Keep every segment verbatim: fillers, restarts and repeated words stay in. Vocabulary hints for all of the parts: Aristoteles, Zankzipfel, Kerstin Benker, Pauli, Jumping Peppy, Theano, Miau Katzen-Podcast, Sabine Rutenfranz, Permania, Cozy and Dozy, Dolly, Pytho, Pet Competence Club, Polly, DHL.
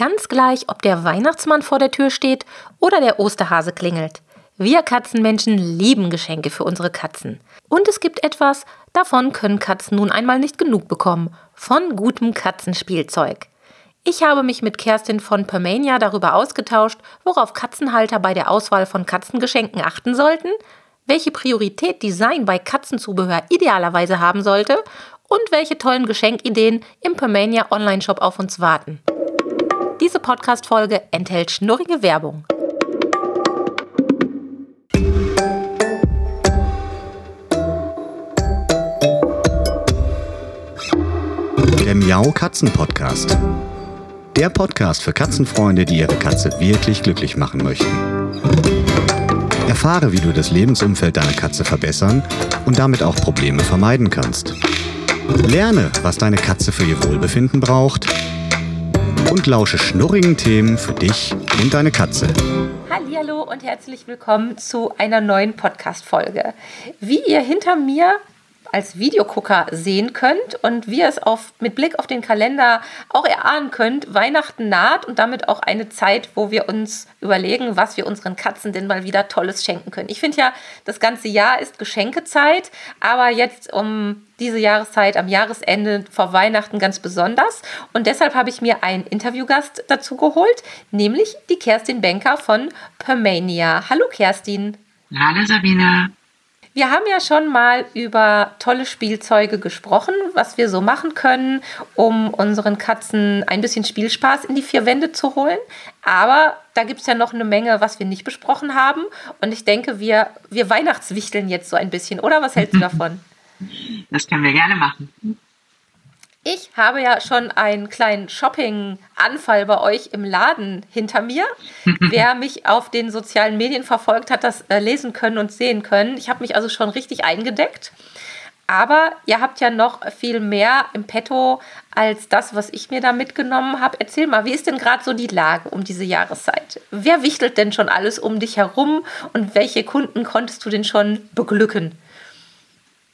Ganz gleich, ob der Weihnachtsmann vor der Tür steht oder der Osterhase klingelt. Wir Katzenmenschen lieben Geschenke für unsere Katzen. Und es gibt etwas, davon können Katzen nun einmal nicht genug bekommen. Von gutem Katzenspielzeug. Ich habe mich mit Kerstin von Permania darüber ausgetauscht, worauf Katzenhalter bei der Auswahl von Katzengeschenken achten sollten, welche Priorität Design bei Katzenzubehör idealerweise haben sollte und welche tollen Geschenkideen im Permania Online-Shop auf uns warten. Diese Podcast-Folge enthält schnurrige Werbung. Der Miau Katzen-Podcast. Der Podcast für Katzenfreunde, die ihre Katze wirklich glücklich machen möchten. Erfahre, wie du das Lebensumfeld deiner Katze verbessern und damit auch Probleme vermeiden kannst. Lerne, was deine Katze für ihr Wohlbefinden braucht. Und lausche schnurrigen Themen für dich und deine Katze. Hallihallo und herzlich willkommen zu einer neuen Podcast-Folge. Wie ihr hinter mir als Videogucker sehen könnt und wie ihr es auf, mit Blick auf den Kalender auch erahnen könnt, Weihnachten naht und damit auch eine Zeit, wo wir uns überlegen, was wir unseren Katzen denn mal wieder Tolles schenken können. Ich finde ja, das ganze Jahr ist Geschenkezeit, aber jetzt um diese Jahreszeit am Jahresende vor Weihnachten ganz besonders. Und deshalb habe ich mir einen Interviewgast dazu geholt, nämlich die Kerstin Benker von Permania. Hallo Kerstin. Hallo Sabine. Wir haben ja schon mal über tolle Spielzeuge gesprochen, was wir so machen können, um unseren Katzen ein bisschen Spielspaß in die vier Wände zu holen. Aber da gibt es ja noch eine Menge, was wir nicht besprochen haben. Und ich denke, wir, wir Weihnachtswichteln jetzt so ein bisschen, oder? Was hältst du davon? Das können wir gerne machen. Ich habe ja schon einen kleinen Shopping-Anfall bei euch im Laden hinter mir. Wer mich auf den sozialen Medien verfolgt, hat das äh, lesen können und sehen können. Ich habe mich also schon richtig eingedeckt. Aber ihr habt ja noch viel mehr im Petto als das, was ich mir da mitgenommen habe. Erzähl mal, wie ist denn gerade so die Lage um diese Jahreszeit? Wer wichtelt denn schon alles um dich herum und welche Kunden konntest du denn schon beglücken?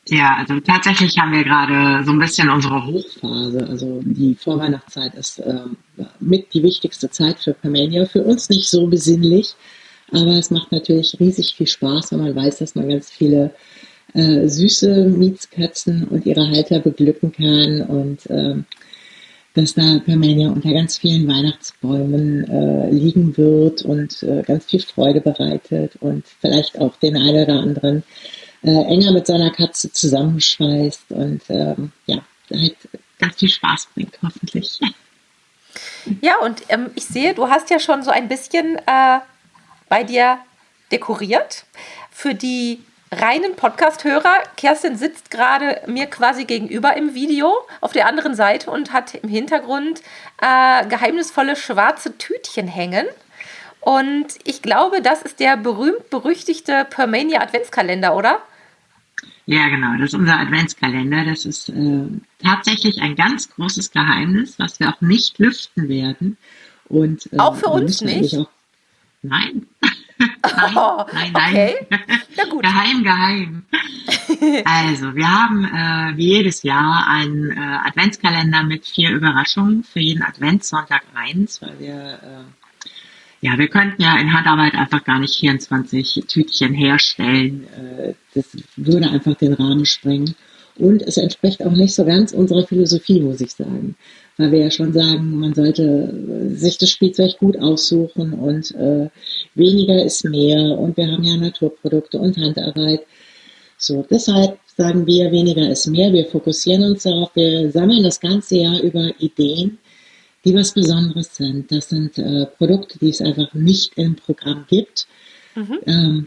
Ja, also tatsächlich haben wir gerade so ein bisschen unsere Hochphase. Also die Vorweihnachtszeit ist ähm, mit die wichtigste Zeit für Permania. Für uns nicht so besinnlich, aber es macht natürlich riesig viel Spaß, wenn man weiß, dass man ganz viele äh, süße Mietskatzen und ihre Halter beglücken kann und ähm, dass da Permania unter ganz vielen Weihnachtsbäumen äh, liegen wird und äh, ganz viel Freude bereitet und vielleicht auch den einen oder anderen Äh, enger mit seiner Katze zusammenschweißt und ähm, ja, halt ganz viel Spaß bringt, hoffentlich. Ja, und ähm, ich sehe, du hast ja schon so ein bisschen äh, bei dir dekoriert. Für die reinen Podcast-Hörer, Kerstin sitzt gerade mir quasi gegenüber im Video auf der anderen Seite und hat im Hintergrund äh, geheimnisvolle schwarze Tütchen hängen. Und ich glaube, das ist der berühmt-berüchtigte Permania Adventskalender, oder? Ja, genau. Das ist unser Adventskalender. Das ist äh, tatsächlich ein ganz großes Geheimnis, was wir auch nicht lüften werden. Und, äh, auch für uns nicht? Auch... Nein. nein, oh, nein, nein. Okay. Na gut. Geheim, geheim. Also, wir haben äh, wie jedes Jahr einen äh, Adventskalender mit vier Überraschungen für jeden Adventssonntag eins, weil wir... Äh, Ja, wir könnten ja in Handarbeit einfach gar nicht vierundzwanzig Tütchen herstellen. Das würde einfach den Rahmen sprengen. Und es entspricht auch nicht so ganz unserer Philosophie, muss ich sagen. Weil wir ja schon sagen, man sollte sich das Spielzeug gut aussuchen und äh, weniger ist mehr. Und wir haben ja Naturprodukte und Handarbeit. So, deshalb sagen wir, weniger ist mehr. Wir fokussieren uns darauf. Wir sammeln das ganze Jahr über Ideen, die was Besonderes sind. Das sind äh, Produkte, die es einfach nicht im Programm gibt. Mhm. Ähm,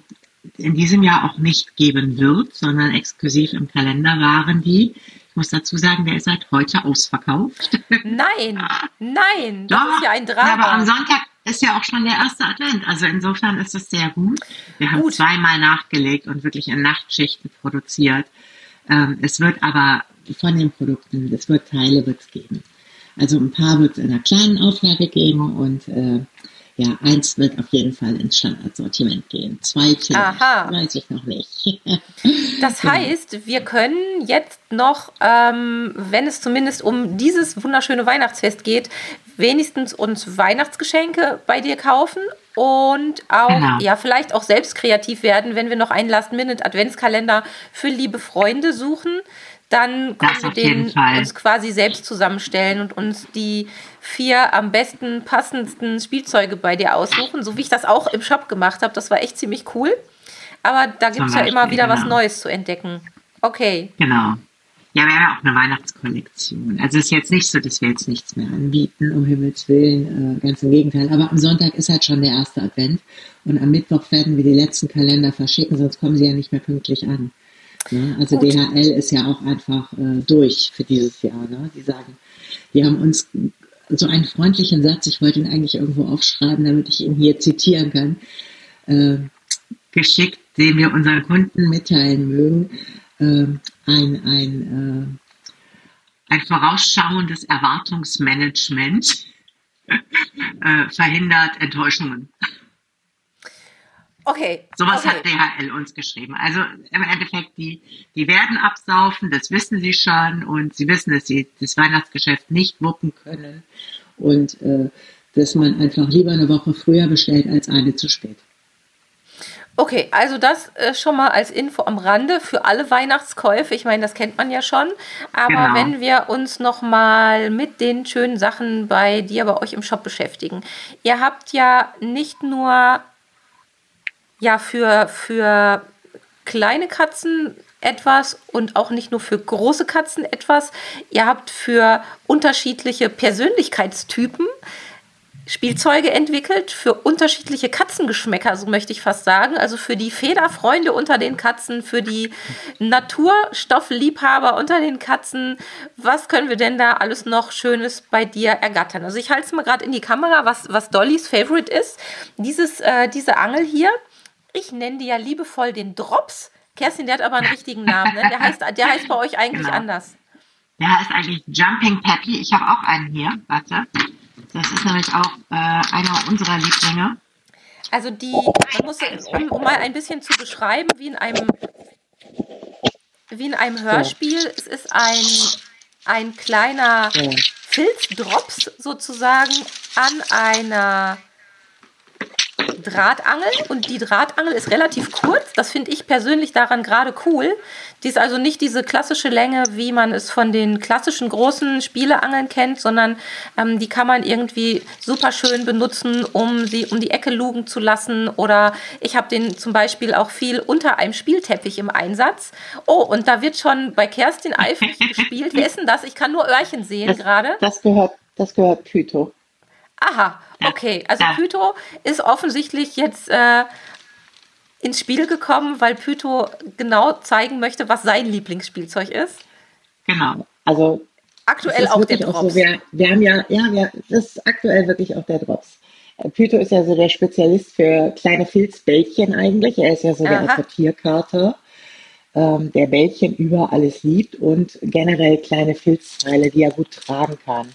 in diesem Jahr auch nicht geben wird, sondern exklusiv im Kalender waren die. Ich muss dazu sagen, der ist seit heute ausverkauft. Nein, ah. nein, das Doch, ist ja ein Drama. Aber am Sonntag ist ja auch schon der erste Advent. Also insofern ist das sehr gut. Wir haben gut. zweimal nachgelegt und wirklich in Nachtschichten produziert. Ähm, es wird aber von den Produkten, es wird Teile wird's geben. Also ein paar wird es in einer kleinen Auflage geben und äh, Ja, eins wird auf jeden Fall ins Standardsortiment gehen. Zwei vielleicht, weiß ich noch nicht. Das heißt, wir können jetzt noch, ähm, wenn es zumindest um dieses wunderschöne Weihnachtsfest geht, wenigstens uns Weihnachtsgeschenke bei dir kaufen und auch genau. ja vielleicht auch selbst kreativ werden, wenn wir noch einen Last-Minute-Adventskalender für liebe Freunde suchen. Dann können wir den uns quasi selbst zusammenstellen und uns die vier am besten passendsten Spielzeuge bei dir aussuchen, so wie ich das auch im Shop gemacht habe. Das war echt ziemlich cool. Aber da gibt es ja immer wieder genau. was Neues zu entdecken. Okay. Genau. Ja, wir haben ja auch eine Weihnachtskollektion. Also es ist jetzt nicht so, dass wir jetzt nichts mehr anbieten, um Himmels Willen, äh, ganz im Gegenteil. Aber am Sonntag ist halt schon der erste Advent und am Mittwoch werden wir die letzten Kalender verschicken, sonst kommen sie ja nicht mehr pünktlich an. Ne? Also gut. D H L ist ja auch einfach äh, durch für dieses Jahr. Ne? Die sagen, die haben uns so einen freundlichen Satz, ich wollte ihn eigentlich irgendwo aufschreiben, damit ich ihn hier zitieren kann, äh, geschickt, den wir unseren Kunden mitteilen mögen, äh, ein, ein, äh, ein vorausschauendes Erwartungsmanagement äh, verhindert Enttäuschungen. Okay. Sowas okay. hat D H L uns geschrieben. Also im Endeffekt, die, die werden absaufen, das wissen sie schon und sie wissen, dass sie das Weihnachtsgeschäft nicht wuppen können und äh, dass man einfach lieber eine Woche früher bestellt als eine zu spät. Okay, also das äh, schon mal als Info am Rande für alle Weihnachtskäufe. Ich meine, das kennt man ja schon. Aber genau. wenn wir uns nochmal mit den schönen Sachen bei dir, bei euch im Shop beschäftigen. Ihr habt ja nicht nur... Ja, für, für kleine Katzen etwas und auch nicht nur für große Katzen etwas. Ihr habt für unterschiedliche Persönlichkeitstypen Spielzeuge entwickelt, für unterschiedliche Katzengeschmäcker, so möchte ich fast sagen. Also für die Federfreunde unter den Katzen, für die Naturstoffliebhaber unter den Katzen. Was können wir denn da alles noch Schönes bei dir ergattern? Also ich halte es mal gerade in die Kamera, was, was Dollys Favorite ist. Dieses, äh, diese Angel hier. Ich nenne die ja liebevoll den Drops. Kerstin, der hat aber einen richtigen Namen. Ne? Der heißt, der heißt bei euch eigentlich genau. anders. Der heißt eigentlich Jumping Peppy. Ich habe auch einen hier. Warte. Das ist nämlich auch äh, einer unserer Lieblinge. Also die, man muss, um, um mal ein bisschen zu beschreiben, wie in einem, wie in einem Hörspiel. Es ist ein, ein kleiner Filzdrops sozusagen an einer... Drahtangel und die Drahtangel ist relativ kurz. Das finde ich persönlich daran gerade cool. Die ist also nicht diese klassische Länge, wie man es von den klassischen großen Spieleangeln kennt, sondern ähm, die kann man irgendwie super schön benutzen, um sie um die Ecke lugen zu lassen. Oder ich habe den zum Beispiel auch viel unter einem Spielteppich im Einsatz. Oh, und da wird schon bei Kerstin eifrig gespielt. Wer ist denn das? Ich kann nur Öhrchen sehen gerade. Das gehört, das gehört Pytho. Aha, okay. Also Pytho ist offensichtlich jetzt äh, ins Spiel gekommen, weil Pytho genau zeigen möchte, was sein Lieblingsspielzeug ist. Genau. Also aktuell auch der Drops. Auch so, wir, wir haben ja, ja, wir, das ist aktuell wirklich auch der Drops. Pytho ist ja so der Spezialist für kleine Filzbällchen eigentlich. Er ist ja so Aha. der Sortierkater, ähm, der Bällchen über alles liebt und generell kleine Filzteile, die er gut tragen kann.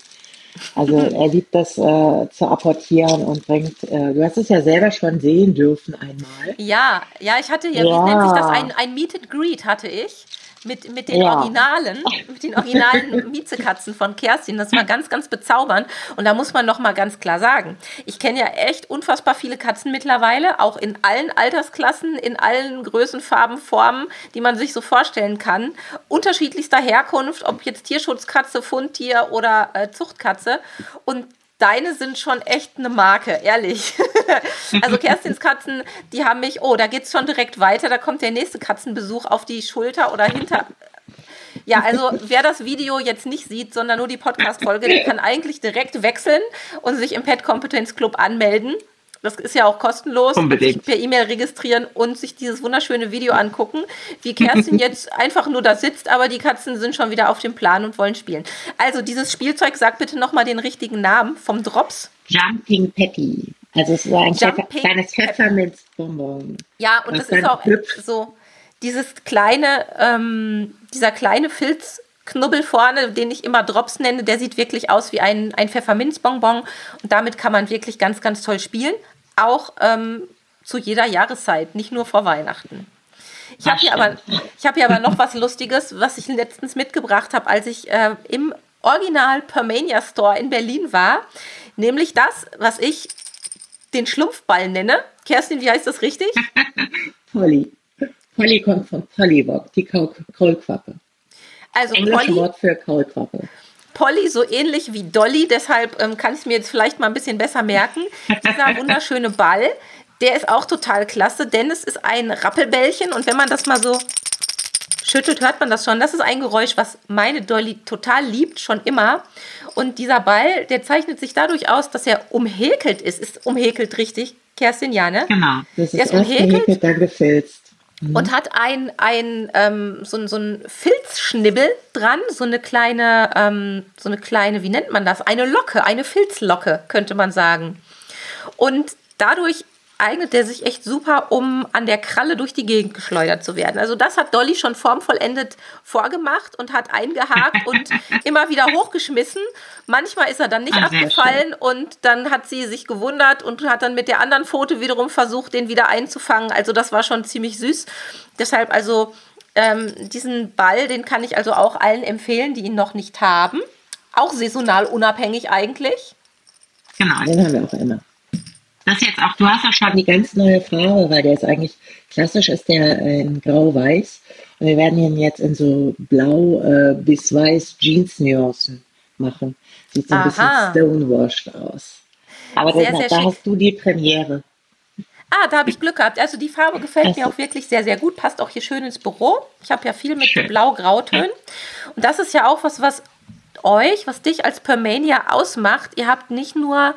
Also er liebt das äh, zu apportieren und bringt, äh, du hast es ja selber schon sehen dürfen einmal. Ja, ja, ich hatte, ja, ja. wie nennt sich das, ein, ein Meet and Greet hatte ich mit, mit den ja. Originalen, mit den originalen Miezekatzen von Kerstin. Das war ganz, ganz bezaubernd und da muss man nochmal ganz klar sagen, ich kenne ja echt unfassbar viele Katzen mittlerweile, auch in allen Altersklassen, in allen Größen, Farben, Formen, die man sich so vorstellen kann. Unterschiedlichster Herkunft, ob jetzt Tierschutzkatze, Fundtier oder äh, Zuchtkatze und deine sind schon echt eine Marke, ehrlich. Also Kerstins Katzen, die haben mich, oh, da geht's schon direkt weiter, da kommt der nächste Katzenbesuch auf die Schulter oder hinter. Ja, also wer das Video jetzt nicht sieht, sondern nur die Podcast-Folge, der kann eigentlich direkt wechseln und sich im Pet Competence Club anmelden. Das ist ja auch kostenlos. Unbedingt. Sich per E-Mail registrieren und sich dieses wunderschöne Video angucken, wie Kerstin jetzt einfach nur da sitzt, aber die Katzen sind schon wieder auf dem Plan und wollen spielen. Also dieses Spielzeug, sag bitte nochmal den richtigen Namen vom Drops. Jumping Peppy. Also es ist ein Jumping kleines Pfefferminzbonbon. Ja, und das, das ist auch hübsch. So dieses kleine, ähm, dieser kleine Filz. Knubbel vorne, den ich immer Drops nenne, der sieht wirklich aus wie ein, ein Pfefferminzbonbon. Und damit kann man wirklich ganz, ganz toll spielen. Auch ähm, zu jeder Jahreszeit, nicht nur vor Weihnachten. Ich habe hier, hab hier aber noch was Lustiges, was ich letztens mitgebracht habe, als ich äh, im Original Permania Store in Berlin war. Nämlich das, was ich den Schlumpfball nenne. Kerstin, wie heißt das richtig? Polly. Polly kommt von Pollywock, die Kaulquappe. Also Polly, Wort für Kaulquappe. Polly, so ähnlich wie Dolly, deshalb ähm, kann ich es mir jetzt vielleicht mal ein bisschen besser merken. Dieser wunderschöne Ball, der ist auch total klasse, denn es ist ein Rappelbällchen und wenn man das mal so schüttelt, hört man das schon. Das ist ein Geräusch, was meine Dolly total liebt, schon immer. Und dieser Ball, der zeichnet sich dadurch aus, dass er umhäkelt ist. Ist umhäkelt richtig, Kerstin, ja, ne? Genau. Das ist, der ist umhäkelt, dann gefilzt. Und hat ein, ein, ähm, so, so einen Filzschnibbel dran, so eine kleine, ähm, so eine kleine, wie nennt man das? Eine Locke, eine Filzlocke, könnte man sagen. Und dadurch eignet der sich echt super, um an der Kralle durch die Gegend geschleudert zu werden. Also das hat Dolly schon formvollendet vorgemacht und hat eingehakt und immer wieder hochgeschmissen. Manchmal ist er dann nicht ah, abgefallen und dann hat sie sich gewundert und hat dann mit der anderen Pfote wiederum versucht, den wieder einzufangen. Also das war schon ziemlich süß. Deshalb also ähm, diesen Ball, den kann ich also auch allen empfehlen, die ihn noch nicht haben. Auch saisonal unabhängig eigentlich. Genau, den haben wir auch immer. Das jetzt auch, du hast ja schon die ganz neue Farbe, weil der ist eigentlich, klassisch ist der in grau-weiß und wir werden ihn jetzt in so blau äh, bis weiß Jeans-Nuancen machen. Sieht so ein Aha. bisschen stonewashed aus. Aber sehr, das, sehr da schick. Hast du die Premiere. Ah, da habe ich Glück gehabt. Also die Farbe gefällt also. mir auch wirklich sehr, sehr gut. Passt auch hier schön ins Büro. Ich habe ja viel mit Blau-Grautönen und das ist ja auch was, was euch, was dich als Permania ausmacht. Ihr habt nicht nur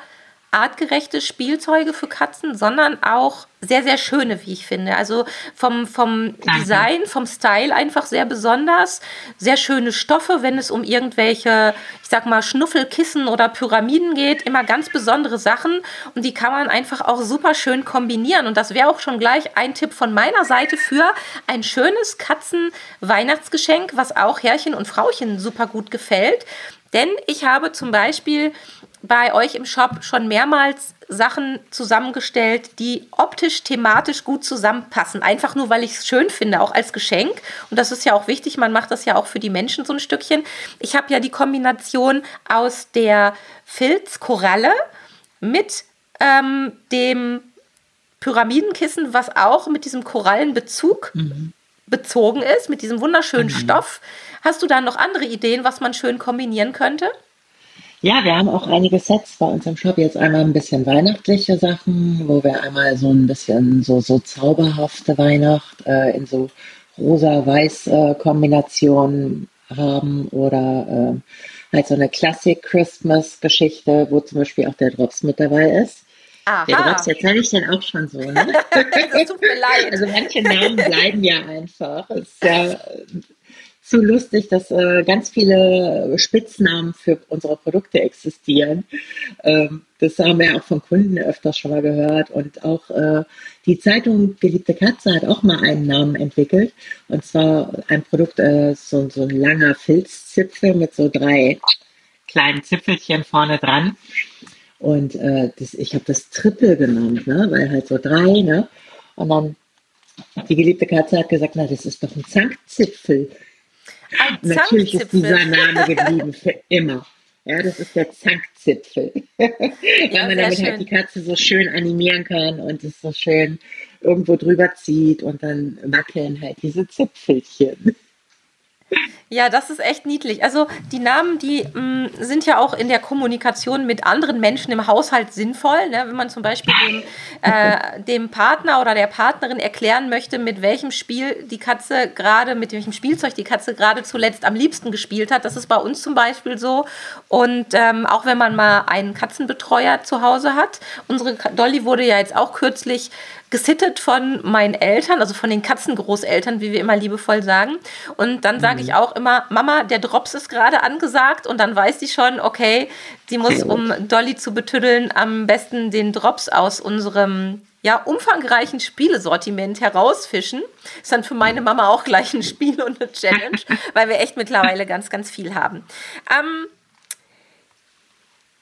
artgerechte Spielzeuge für Katzen, sondern auch sehr, sehr schöne, wie ich finde. Also vom, vom Design, vom Style einfach sehr besonders. Sehr schöne Stoffe, wenn es um irgendwelche, ich sag mal, Schnuffelkissen oder Pyramiden geht. Immer ganz besondere Sachen und die kann man einfach auch super schön kombinieren. Und das wäre auch schon gleich ein Tipp von meiner Seite für ein schönes Katzen-Weihnachtsgeschenk, was auch Herrchen und Frauchen super gut gefällt. Denn ich habe zum Beispiel bei euch im Shop schon mehrmals Sachen zusammengestellt, die optisch, thematisch gut zusammenpassen. Einfach nur, weil ich es schön finde, auch als Geschenk. Und das ist ja auch wichtig, man macht das ja auch für die Menschen so ein Stückchen. Ich habe ja die Kombination aus der Filzkoralle mit ähm, dem Pyramidenkissen, was auch mit diesem Korallenbezug mhm. bezogen ist, mit diesem wunderschönen mhm. Stoff. Hast du da noch andere Ideen, was man schön kombinieren könnte? Ja, wir haben auch einige Sets bei uns im Shop. Jetzt einmal ein bisschen weihnachtliche Sachen, wo wir einmal so ein bisschen so, so zauberhafte Weihnacht äh, in so rosa-weiß-Kombinationen äh, haben oder äh, halt so eine Classic-Christmas-Geschichte, wo zum Beispiel auch der Drops mit dabei ist. Aha. Der Drops, jetzt habe ich den auch schon so. Ne? Das tut mir leid. Also manche Namen bleiben ja einfach. Das ist ja zu lustig, dass äh, ganz viele Spitznamen für unsere Produkte existieren. Ähm, das haben wir auch von Kunden öfters schon mal gehört. Und auch äh, die Zeitung Geliebte Katze hat auch mal einen Namen entwickelt. Und zwar ein Produkt, äh, so, so ein langer Filzzipfel mit so drei kleinen Zipfelchen vorne dran. Und äh, das, ich habe das Triple genannt, ne? Weil halt so drei, ne? Und dann die Geliebte Katze hat gesagt, na, das ist doch ein Zankzipfel. Ein Natürlich ist dieser Name geblieben für immer. Ja, das ist der Zankzipfel. Ja, weil man damit schön. halt die Katze so schön animieren kann und es so schön irgendwo drüber zieht und dann wackeln halt diese Zipfelchen. Ja, das ist echt niedlich. Also die Namen, die mh, sind ja auch in der Kommunikation mit anderen Menschen im Haushalt sinnvoll. Ne? Wenn man zum Beispiel dem, äh, dem Partner oder der Partnerin erklären möchte, mit welchem Spiel die Katze gerade, mit welchem Spielzeug die Katze gerade zuletzt am liebsten gespielt hat. Das ist bei uns zum Beispiel so. Und ähm, auch wenn man mal einen Katzenbetreuer zu Hause hat. Unsere Dolly wurde ja jetzt auch kürzlich gesittet von meinen Eltern, also von den Katzengroßeltern, wie wir immer liebevoll sagen. Und dann sage ich auch immer, Mama, der Drops ist gerade angesagt. Und dann weiß die schon, okay, sie muss, um Dolly zu betüddeln, am besten den Drops aus unserem ja, umfangreichen Spielesortiment herausfischen. Ist dann für meine Mama auch gleich ein Spiel und eine Challenge, weil wir echt mittlerweile ganz, ganz viel haben. Ähm,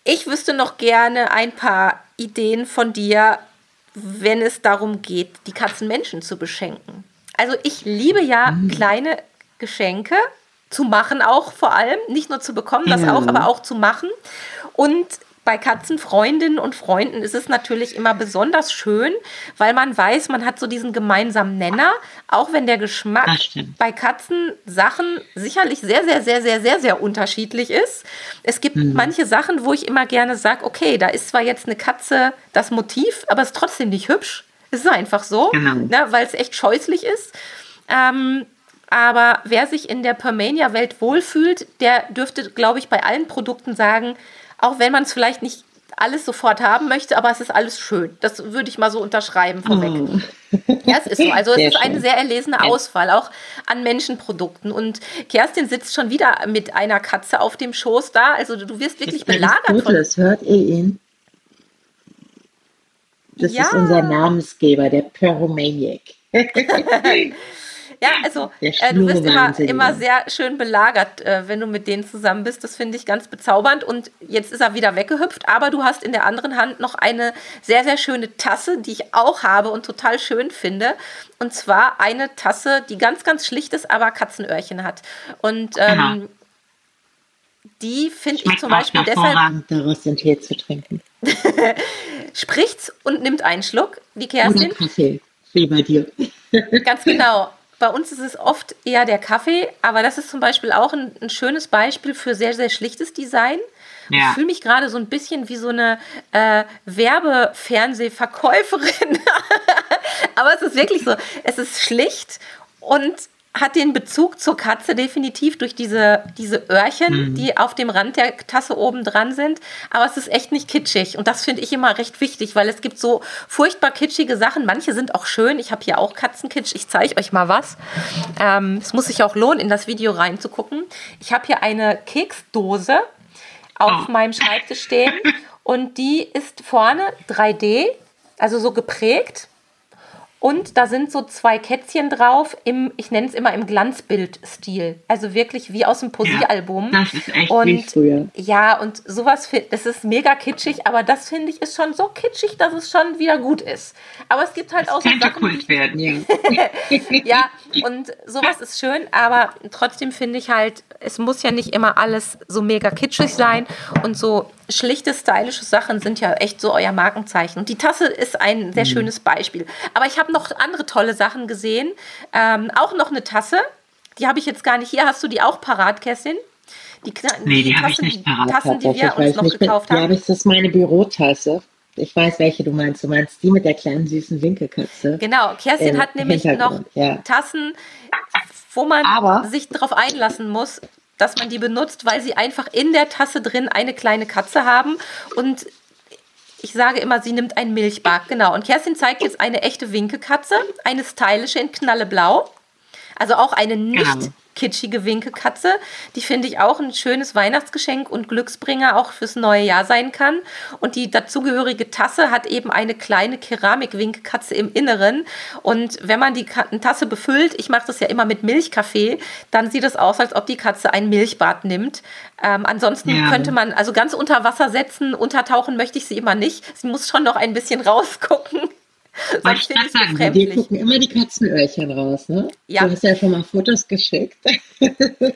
ich wüsste noch gerne ein paar Ideen von dir, wenn es darum geht, die Katzenmenschen zu beschenken. Also ich liebe ja mhm. kleine Geschenke zu machen, auch vor allem, nicht nur zu bekommen, das ja. auch, aber auch zu machen. Und bei Katzenfreundinnen und Freunden ist es natürlich immer besonders schön, weil man weiß, man hat so diesen gemeinsamen Nenner, auch wenn der Geschmack bei Katzensachen sicherlich sehr, sehr, sehr, sehr, sehr, sehr unterschiedlich ist. Es gibt mhm. manche Sachen, wo ich immer gerne sage, okay, da ist zwar jetzt eine Katze das Motiv, aber es ist trotzdem nicht hübsch. Es ist einfach so, genau. ne, weil es echt scheußlich ist. Ähm, aber wer sich in der Permania-Welt wohlfühlt, der dürfte, glaube ich, bei allen Produkten sagen, auch wenn man es vielleicht nicht alles sofort haben möchte, aber es ist alles schön. Das würde ich mal so unterschreiben vorweg. Oh. Ja, es ist so. Also es sehr ist schön. Eine sehr erlesene ja. Auswahl, auch an Menschenprodukten. Und Kerstin sitzt schon wieder mit einer Katze auf dem Schoß da. Also du wirst wirklich das belagert. Ist von das hört ihr ihn? Das ja. ist unser Namensgeber, der Pyromaniac. Ja, also äh, du wirst immer, immer sehr schön belagert, äh, wenn du mit denen zusammen bist. Das finde ich ganz bezaubernd. Und jetzt ist er wieder weggehüpft. Aber du hast in der anderen Hand noch eine sehr, sehr schöne Tasse, die ich auch habe und total schön finde. Und zwar eine Tasse, die ganz, ganz schlicht ist, aber Katzenöhrchen hat. Und ähm, die finde ich, ich zum Beispiel deshalb... daraus sind hier zu trinken. Spricht's und nimmt einen Schluck, die Kerstin. Oder Kaffee, wie bei dir. Ganz genau. Bei uns ist es oft eher der Kaffee, aber das ist zum Beispiel auch ein, ein schönes Beispiel für sehr, sehr schlichtes Design. Ja. Ich fühle mich gerade so ein bisschen wie so eine äh, Werbefernsehverkäuferin. Aber es ist wirklich so, es ist schlicht und hat den Bezug zur Katze definitiv durch diese, diese Öhrchen, mhm. die auf dem Rand der Tasse oben dran sind. Aber es ist echt nicht kitschig. Und das finde ich immer recht wichtig, weil es gibt so furchtbar kitschige Sachen. Manche sind auch schön. Ich habe hier auch Katzenkitsch. Ich zeige euch mal was. Ähm, es muss sich auch lohnen, in das Video reinzugucken. Ich habe hier eine Keksdose auf oh. meinem Schreibtisch stehen. Und die ist vorne drei D, also so geprägt. Und da sind so zwei Kätzchen drauf, im, ich nenne es immer im Glanzbild-Stil. Also wirklich wie aus dem Poesiealbum. Ja, das ist echt und, nicht früher. Ja, und sowas, das ist mega kitschig, aber das finde ich ist schon so kitschig, dass es schon wieder gut ist. Aber es gibt halt das auch so Sachen, Kult werden, ja. Ja, und sowas ist schön, aber trotzdem finde ich halt, es muss ja nicht immer alles so mega kitschig sein. Und so schlichte, stylische Sachen sind ja echt so euer Markenzeichen. Und die Tasse ist ein sehr mhm. schönes Beispiel. Aber ich habe noch andere tolle Sachen gesehen. Ähm, auch noch eine Tasse. Die habe ich jetzt gar nicht hier. Hast du die auch parat, Kerstin? Die, die nee, die habe ich nicht parat. Die Tassen, die wir uns noch gekauft haben. Ja, das ist meine Bürotasse. Ich weiß, welche du meinst. Du meinst die mit der kleinen, süßen Winkelkatze. Genau, Kerstin hat nämlich noch ja. Tassen, wo man Aber sich darauf einlassen muss, dass man die benutzt, weil sie einfach in der Tasse drin eine kleine Katze haben. Und ich sage immer, sie nimmt einen Milchbart, genau. Und Kerstin zeigt jetzt eine echte Winkekatze, eine stylische in knalleblau. Also auch eine nicht kitschige Winkekatze, die finde ich auch ein schönes Weihnachtsgeschenk und Glücksbringer auch fürs neue Jahr sein kann. Und die dazugehörige Tasse hat eben eine kleine Keramik-Winkekatze im Inneren. Und wenn man die Tasse befüllt, ich mache das ja immer mit Milchkaffee, dann sieht es aus, als ob die Katze ein Milchbad nimmt. Ähm, ansonsten ja. könnte man also ganz unter Wasser setzen, untertauchen möchte ich sie immer nicht. Sie muss schon noch ein bisschen rausgucken. Sonst finde ich es befremdlich. Wir gucken immer die Katzenöhrchen raus, ne? Ja. Du hast ja schon mal Fotos geschickt. Ja,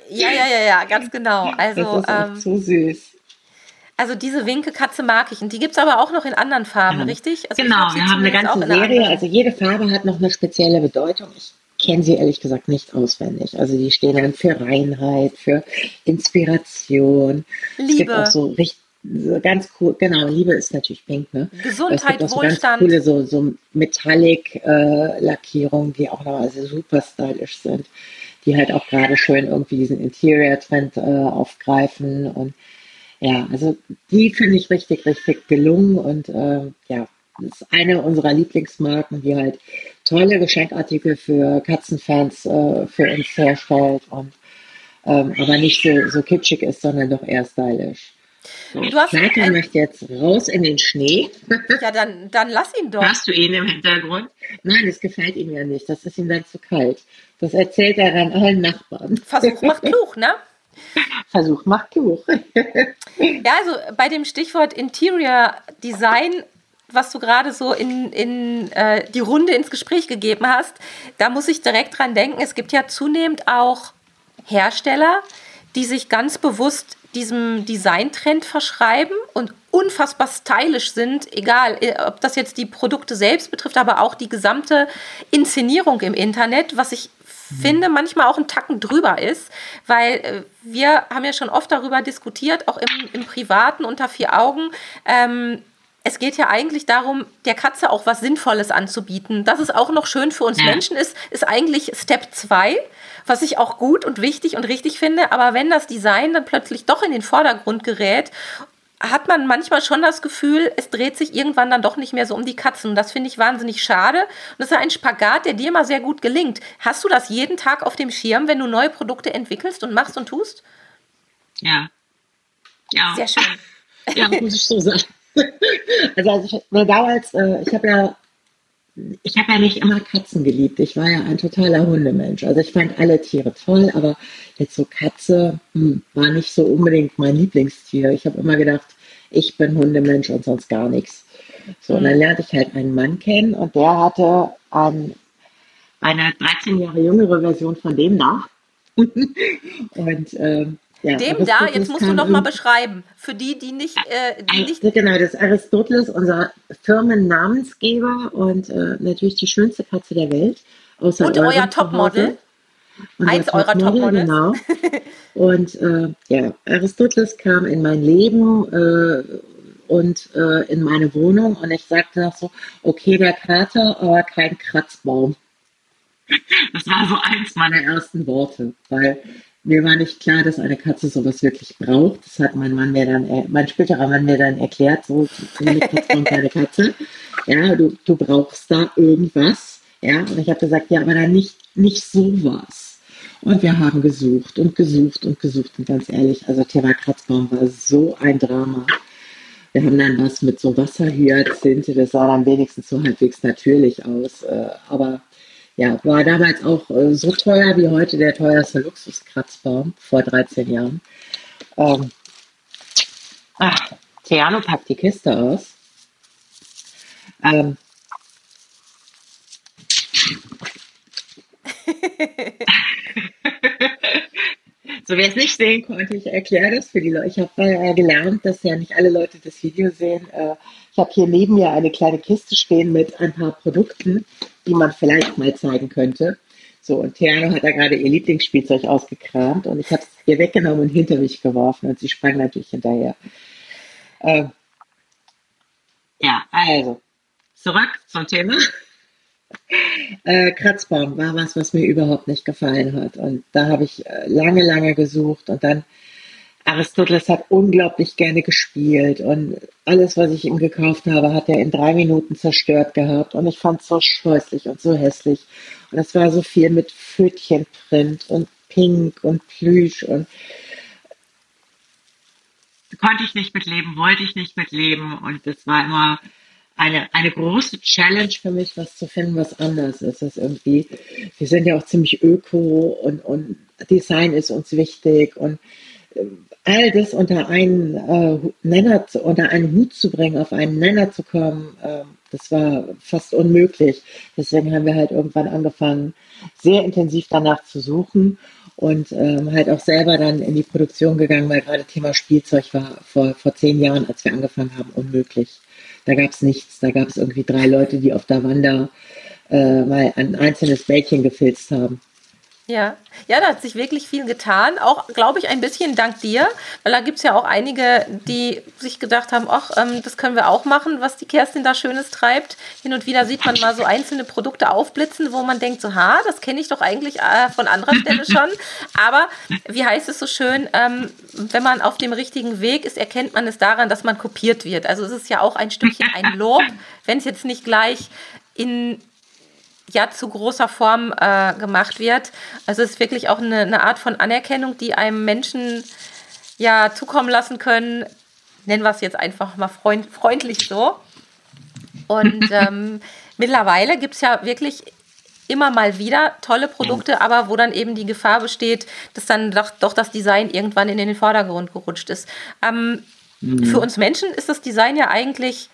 ja, ja, ja, ganz genau. Also, das ist auch ähm, zu süß. Also diese Winkekatze mag ich. Und die gibt es aber auch noch in anderen Farben, ja. richtig? Also genau, wir haben eine ganze Serie. Also jede Farbe hat noch eine spezielle Bedeutung. Ich kenne sie ehrlich gesagt nicht auswendig. Also die stehen dann für Reinheit, für Inspiration. Liebe. Es gibt auch so richtig so ganz cool, genau, Liebe ist natürlich pink, ne? Gesundheit, Wohlstand. Es gibt auch so ganz coole, so, so Metallic-Lackierungen, äh, die auch noch also super stylisch sind, die halt auch gerade schön irgendwie diesen Interior-Trend äh, aufgreifen und ja, also die finde ich richtig, richtig gelungen und äh, ja, das ist eine unserer Lieblingsmarken, die halt tolle Geschenkartikel für Katzenfans äh, für uns herstellt und ähm, aber nicht so, so kitschig ist, sondern doch eher stylisch. Du hast Kater ein... möchte jetzt raus in den Schnee. Ja, dann, dann lass ihn doch. Hast du ihn im Hintergrund? Nein, das gefällt ihm ja nicht. Das ist ihm dann zu kalt. Das erzählt er dann allen Nachbarn. Versuch macht klug, ne? Versuch macht klug. Ja, also bei dem Stichwort Interior Design, was du gerade so in, in äh, die Runde ins Gespräch gegeben hast, da muss ich direkt dran denken. Es gibt ja zunehmend auch Hersteller, die sich ganz bewusst diesem Designtrend verschreiben und unfassbar stylisch sind, egal ob das jetzt die Produkte selbst betrifft, aber auch die gesamte Inszenierung im Internet, was ich finde manchmal auch einen Tacken drüber ist, weil wir haben ja schon oft darüber diskutiert, auch im, im Privaten unter vier Augen, ähm, es geht ja eigentlich darum, der Katze auch was Sinnvolles anzubieten. Dass es auch noch schön für uns ja. Menschen ist, ist eigentlich Step zwei, was ich auch gut und wichtig und richtig finde. Aber wenn das Design dann plötzlich doch in den Vordergrund gerät, hat man manchmal schon das Gefühl, es dreht sich irgendwann dann doch nicht mehr so um die Katzen. Und das finde ich wahnsinnig schade. Und das ist ein Spagat, der dir mal sehr gut gelingt. Hast du das jeden Tag auf dem Schirm, wenn du neue Produkte entwickelst und machst und tust? Ja. Ja. Sehr schön. Ja, muss ich so sagen. Also, also ich, damals, äh, ich habe ja, ich habe ja nicht immer Katzen geliebt. Ich war ja ein totaler Hundemensch. Also ich fand alle Tiere toll, aber jetzt so Katze hm, war nicht so unbedingt mein Lieblingstier. Ich habe immer gedacht, ich bin Hundemensch und sonst gar nichts. So, und dann lernte ich halt einen Mann kennen und der hatte ähm, eine dreizehn Jahre jüngere Version von dem da. Und ähm, ja, dem da, jetzt musst du noch mal beschreiben, für die, die nicht... Äh, die nicht genau, das ist Aristoteles, unser Firmennamensgeber und äh, natürlich die schönste Katze der Welt. Außer und euer Topmodel. Eins Top eurer Topmodels. Genau. Und äh, ja, Aristoteles kam in mein Leben äh, und äh, in meine Wohnung und ich sagte noch so, okay, der Kater, aber kein Kratzbaum. Das war so eins meiner ersten Worte, weil... Mir war nicht klar, dass eine Katze sowas wirklich braucht. Das hat mein Mann mir dann, mein späterer Mann mir dann erklärt, so, eine Katze und keine Katze. Ja, du, du brauchst da irgendwas. Ja, und ich habe gesagt, ja, aber dann nicht, nicht sowas. Und wir haben gesucht und gesucht und gesucht. Und ganz ehrlich, also Thema Kratzbaum war so ein Drama. Wir haben dann was mit so Wasserhyazinthe, das sah dann wenigstens so halbwegs natürlich aus. Aber ja, war damals auch äh, so teuer wie heute der teuerste Luxuskratzbaum vor dreizehn Jahren. Ähm, ach, Theano packt die Kiste aus. Ähm. So, wer es nicht sehen konnte, ich erkläre das für die Leute. Ich habe äh, gelernt, dass ja nicht alle Leute das Video sehen. Äh, ich habe hier neben mir eine kleine Kiste stehen mit ein paar Produkten, die man vielleicht mal zeigen könnte. So, und Theano hat da gerade ihr Lieblingsspielzeug ausgekramt und ich habe es ihr weggenommen und hinter mich geworfen und sie sprang natürlich hinterher. Ähm, ja, also, zurück zum Thema. Äh, Kratzbaum war was, was mir überhaupt nicht gefallen hat und da habe ich lange, lange gesucht und dann Aristoteles hat unglaublich gerne gespielt und alles, was ich ihm gekauft habe, hat er in drei Minuten zerstört gehabt und ich fand es so scheußlich und so hässlich und es war so viel mit Pfötchenprint und Pink und Plüsch und konnte ich nicht mitleben, wollte ich nicht mitleben und es war immer eine, eine große Challenge für mich, was zu finden, was anders ist. Das irgendwie. Wir sind ja auch ziemlich öko und, und Design ist uns wichtig und all das unter einen äh, Nenner, unter einen Hut zu bringen, auf einen Nenner zu kommen, äh, das war fast unmöglich. Deswegen haben wir halt irgendwann angefangen, sehr intensiv danach zu suchen und ähm, halt auch selber dann in die Produktion gegangen, weil gerade Thema Spielzeug war vor, vor zehn Jahren, als wir angefangen haben, unmöglich. Da gab es nichts. Da gab es irgendwie drei Leute, die auf der Wander äh, mal ein einzelnes Bällchen gefilzt haben. Ja, ja, da hat sich wirklich viel getan, auch, glaube ich, ein bisschen dank dir, weil da gibt es ja auch einige, die sich gedacht haben, ach, ähm, das können wir auch machen, was die Kerstin da Schönes treibt. Hin und wieder sieht man mal so einzelne Produkte aufblitzen, wo man denkt so, ha, das kenne ich doch eigentlich äh, von anderer Stelle schon, aber wie heißt es so schön, ähm, wenn man auf dem richtigen Weg ist, erkennt man es daran, dass man kopiert wird. Also es ist ja auch ein Stückchen ein Lob, wenn es jetzt nicht gleich in... ja zu großer Form äh, gemacht wird. Also es ist wirklich auch eine, eine Art von Anerkennung, die einem Menschen ja zukommen lassen können, nennen wir es jetzt einfach mal freund, freundlich so. Und ähm, mittlerweile gibt es ja wirklich immer mal wieder tolle Produkte, aber wo dann eben die Gefahr besteht, dass dann doch, doch das Design irgendwann in den Vordergrund gerutscht ist. Ähm, mhm. Für uns Menschen ist das Design ja eigentlich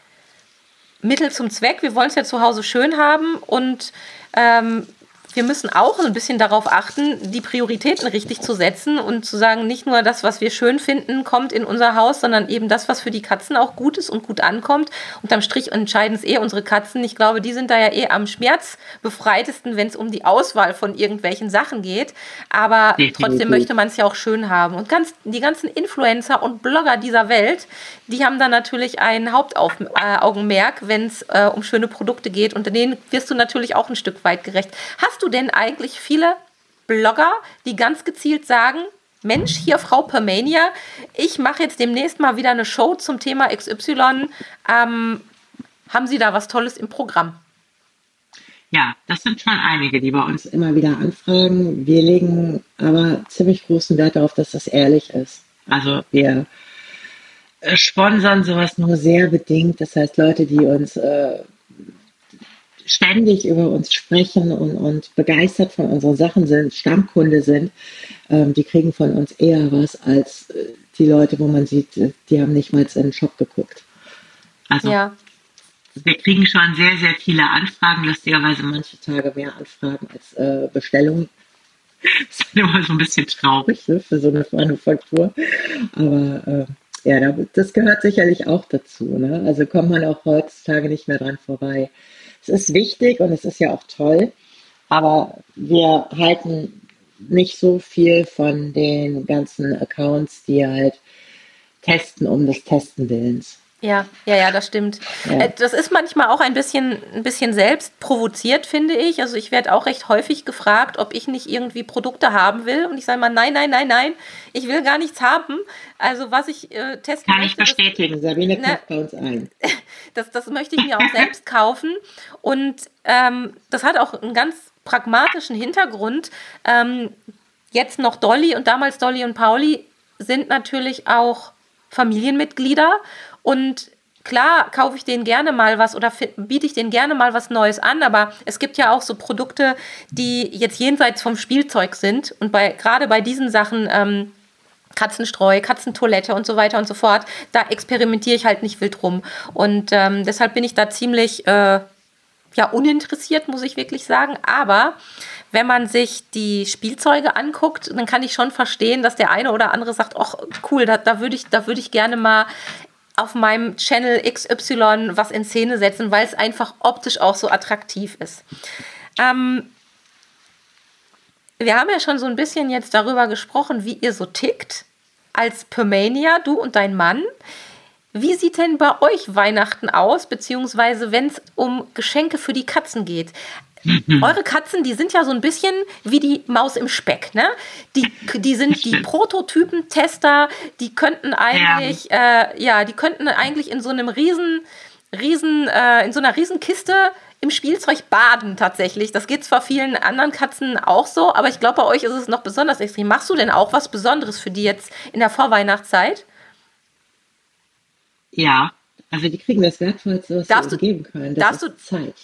Mittel zum Zweck. Wir wollen es ja zu Hause schön haben und ähm, wir müssen auch ein bisschen darauf achten, die Prioritäten richtig zu setzen und zu sagen, nicht nur das, was wir schön finden, kommt in unser Haus, sondern eben das, was für die Katzen auch gut ist und gut ankommt. Unterm Strich entscheiden es eh unsere Katzen. Ich glaube, die sind da ja eh am schmerzbefreitesten, wenn es um die Auswahl von irgendwelchen Sachen geht. Aber trotzdem möchte man es ja auch schön haben. Und ganz, die ganzen Influencer und Blogger dieser Welt, die haben da natürlich ein Hauptaugenmerk, äh, wenn es äh, um schöne Produkte geht. Und denen wirst du natürlich auch ein Stück weit gerecht. Hast du Du denn eigentlich viele Blogger, die ganz gezielt sagen, Mensch, hier Frau Permania, ich mache jetzt demnächst mal wieder eine Show zum Thema X Y. Ähm, haben Sie da was Tolles im Programm? Ja, das sind schon einige, die bei uns immer wieder anfragen. Wir legen aber ziemlich großen Wert darauf, dass das ehrlich ist. Also wir sponsern sowas nur sehr bedingt. Das heißt, Leute, die uns äh, ständig über uns sprechen und, und begeistert von unseren Sachen sind, Stammkunde sind, ähm, die kriegen von uns eher was als äh, die Leute, wo man sieht, die haben nicht mal in den Shop geguckt. Also ja. Wir kriegen schon sehr, sehr viele Anfragen, lustigerweise manche Tage mehr Anfragen als äh, Bestellungen. Das ist immer so ein bisschen traurig, ne, für so eine Manufaktur. Aber äh, ja, das gehört sicherlich auch dazu. Ne? Also kommt man auch heutzutage nicht mehr dran vorbei. Es ist wichtig und es ist ja auch toll, aber wir halten nicht so viel von den ganzen Accounts, die halt testen um des Testen Willens. Ja, ja, ja, das stimmt. Ja. Das ist manchmal auch ein bisschen, ein bisschen selbst provoziert, finde ich. Also ich werde auch recht häufig gefragt, ob ich nicht irgendwie Produkte haben will. Und ich sage mal, nein, nein, nein, nein, ich will gar nichts haben. Also was ich äh, testen kann möchte, ich bestätigen, das, Sabine kauft bei uns ein. Das, das möchte ich mir auch selbst kaufen. Und ähm, das hat auch einen ganz pragmatischen Hintergrund. Ähm, jetzt noch Dolly und damals Dolly und Pauli sind natürlich auch Familienmitglieder. Und klar, kaufe ich denen gerne mal was oder biete ich denen gerne mal was Neues an, aber es gibt ja auch so Produkte, die jetzt jenseits vom Spielzeug sind und bei gerade bei diesen Sachen, ähm, Katzenstreu, Katzentoilette und so weiter und so fort, da experimentiere ich halt nicht wild rum und ähm, deshalb bin ich da ziemlich äh, ja, uninteressiert, muss ich wirklich sagen, aber wenn man sich die Spielzeuge anguckt, dann kann ich schon verstehen, dass der eine oder andere sagt, ach cool, da, da würde ich, da würde ich gerne mal auf meinem Channel X Y was in Szene setzen, weil es einfach optisch auch so attraktiv ist. Ähm, wir haben ja schon so ein bisschen jetzt darüber gesprochen, wie ihr so tickt als Permania, du und dein Mann. Wie sieht denn bei euch Weihnachten aus, beziehungsweise wenn es um Geschenke für die Katzen geht? Eure Katzen, die sind ja so ein bisschen wie die Maus im Speck, ne? Die, die sind die Prototypen-Tester, die könnten eigentlich, ja. Äh, ja, die könnten eigentlich in so einem riesen, riesen, äh, in so einer riesen Kiste im Spielzeug baden tatsächlich. Das geht zwar vielen anderen Katzen auch so, aber ich glaube, bei euch ist es noch besonders extrem. Machst du denn auch was Besonderes für die jetzt in der Vorweihnachtszeit? Ja, also die kriegen das Wertvollste, was darfst sie ihnen geben können. Das darfst ist Zeit.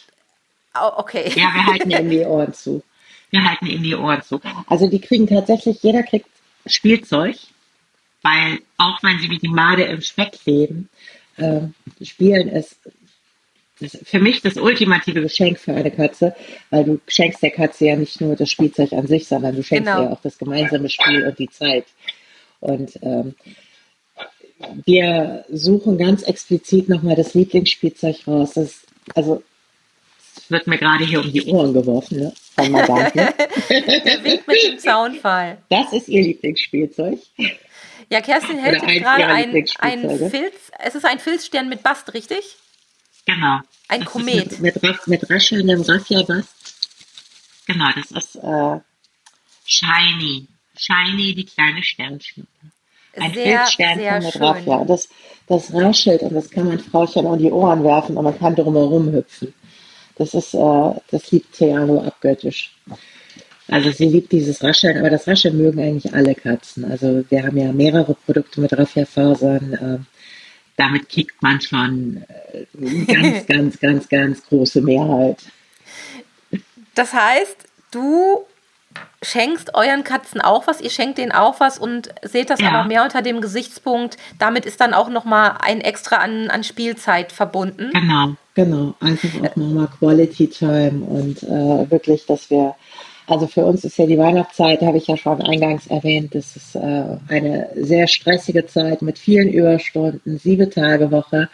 Oh, okay. Ja, wir halten ihnen die Ohren zu. Wir halten ihnen die Ohren zu. Also die kriegen tatsächlich, jeder kriegt Spielzeug, weil auch wenn sie wie die Made im Speck leben, äh, Spielen ist das für mich das ultimative Geschenk für eine Katze, weil du schenkst der Katze ja nicht nur das Spielzeug an sich, sondern du schenkst genau. ihr auch das gemeinsame Spiel und die Zeit. Und ähm, wir suchen ganz explizit nochmal das Lieblingsspielzeug raus. Das, also wird mir gerade hier um die Ohren geworfen, ne? Von Madame. Der Weg mit dem Zaunfall. Das ist ihr Lieblingsspielzeug. Ja, Kerstin hält jetzt gerade ein, ein Filz. Es ist ein Filzstern mit Bast, richtig? Genau. Ein das Komet. Mit, mit, mit raschelndem Raffia-Bast. Genau, das ist äh, Shiny. Shiny, die kleine Sternschnuppe. Ein sehr, Filzsternchen sehr mit schön. Raffia. Das, das raschelt und das kann man Frauchen um die Ohren werfen und man kann drumherum hüpfen. Das ist, äh, das liebt Theano abgöttisch. Also sie liebt dieses Rascheln, aber das Rascheln mögen eigentlich alle Katzen. Also wir haben ja mehrere Produkte mit Raffia-Fasern. Äh, damit kickt man schon eine ganz, ganz, ganz, ganz große Mehrheit. Das heißt, du schenkst euren Katzen auch was, ihr schenkt denen auch was und seht das ja. aber mehr unter dem Gesichtspunkt, damit ist dann auch nochmal ein Extra an, an Spielzeit verbunden. Genau, genau. Einfach auch nochmal Quality Time und äh, wirklich, dass wir, also für uns ist ja die Weihnachtszeit, habe ich ja schon eingangs erwähnt, das ist äh, eine sehr stressige Zeit mit vielen Überstunden, sieben Tage Woche,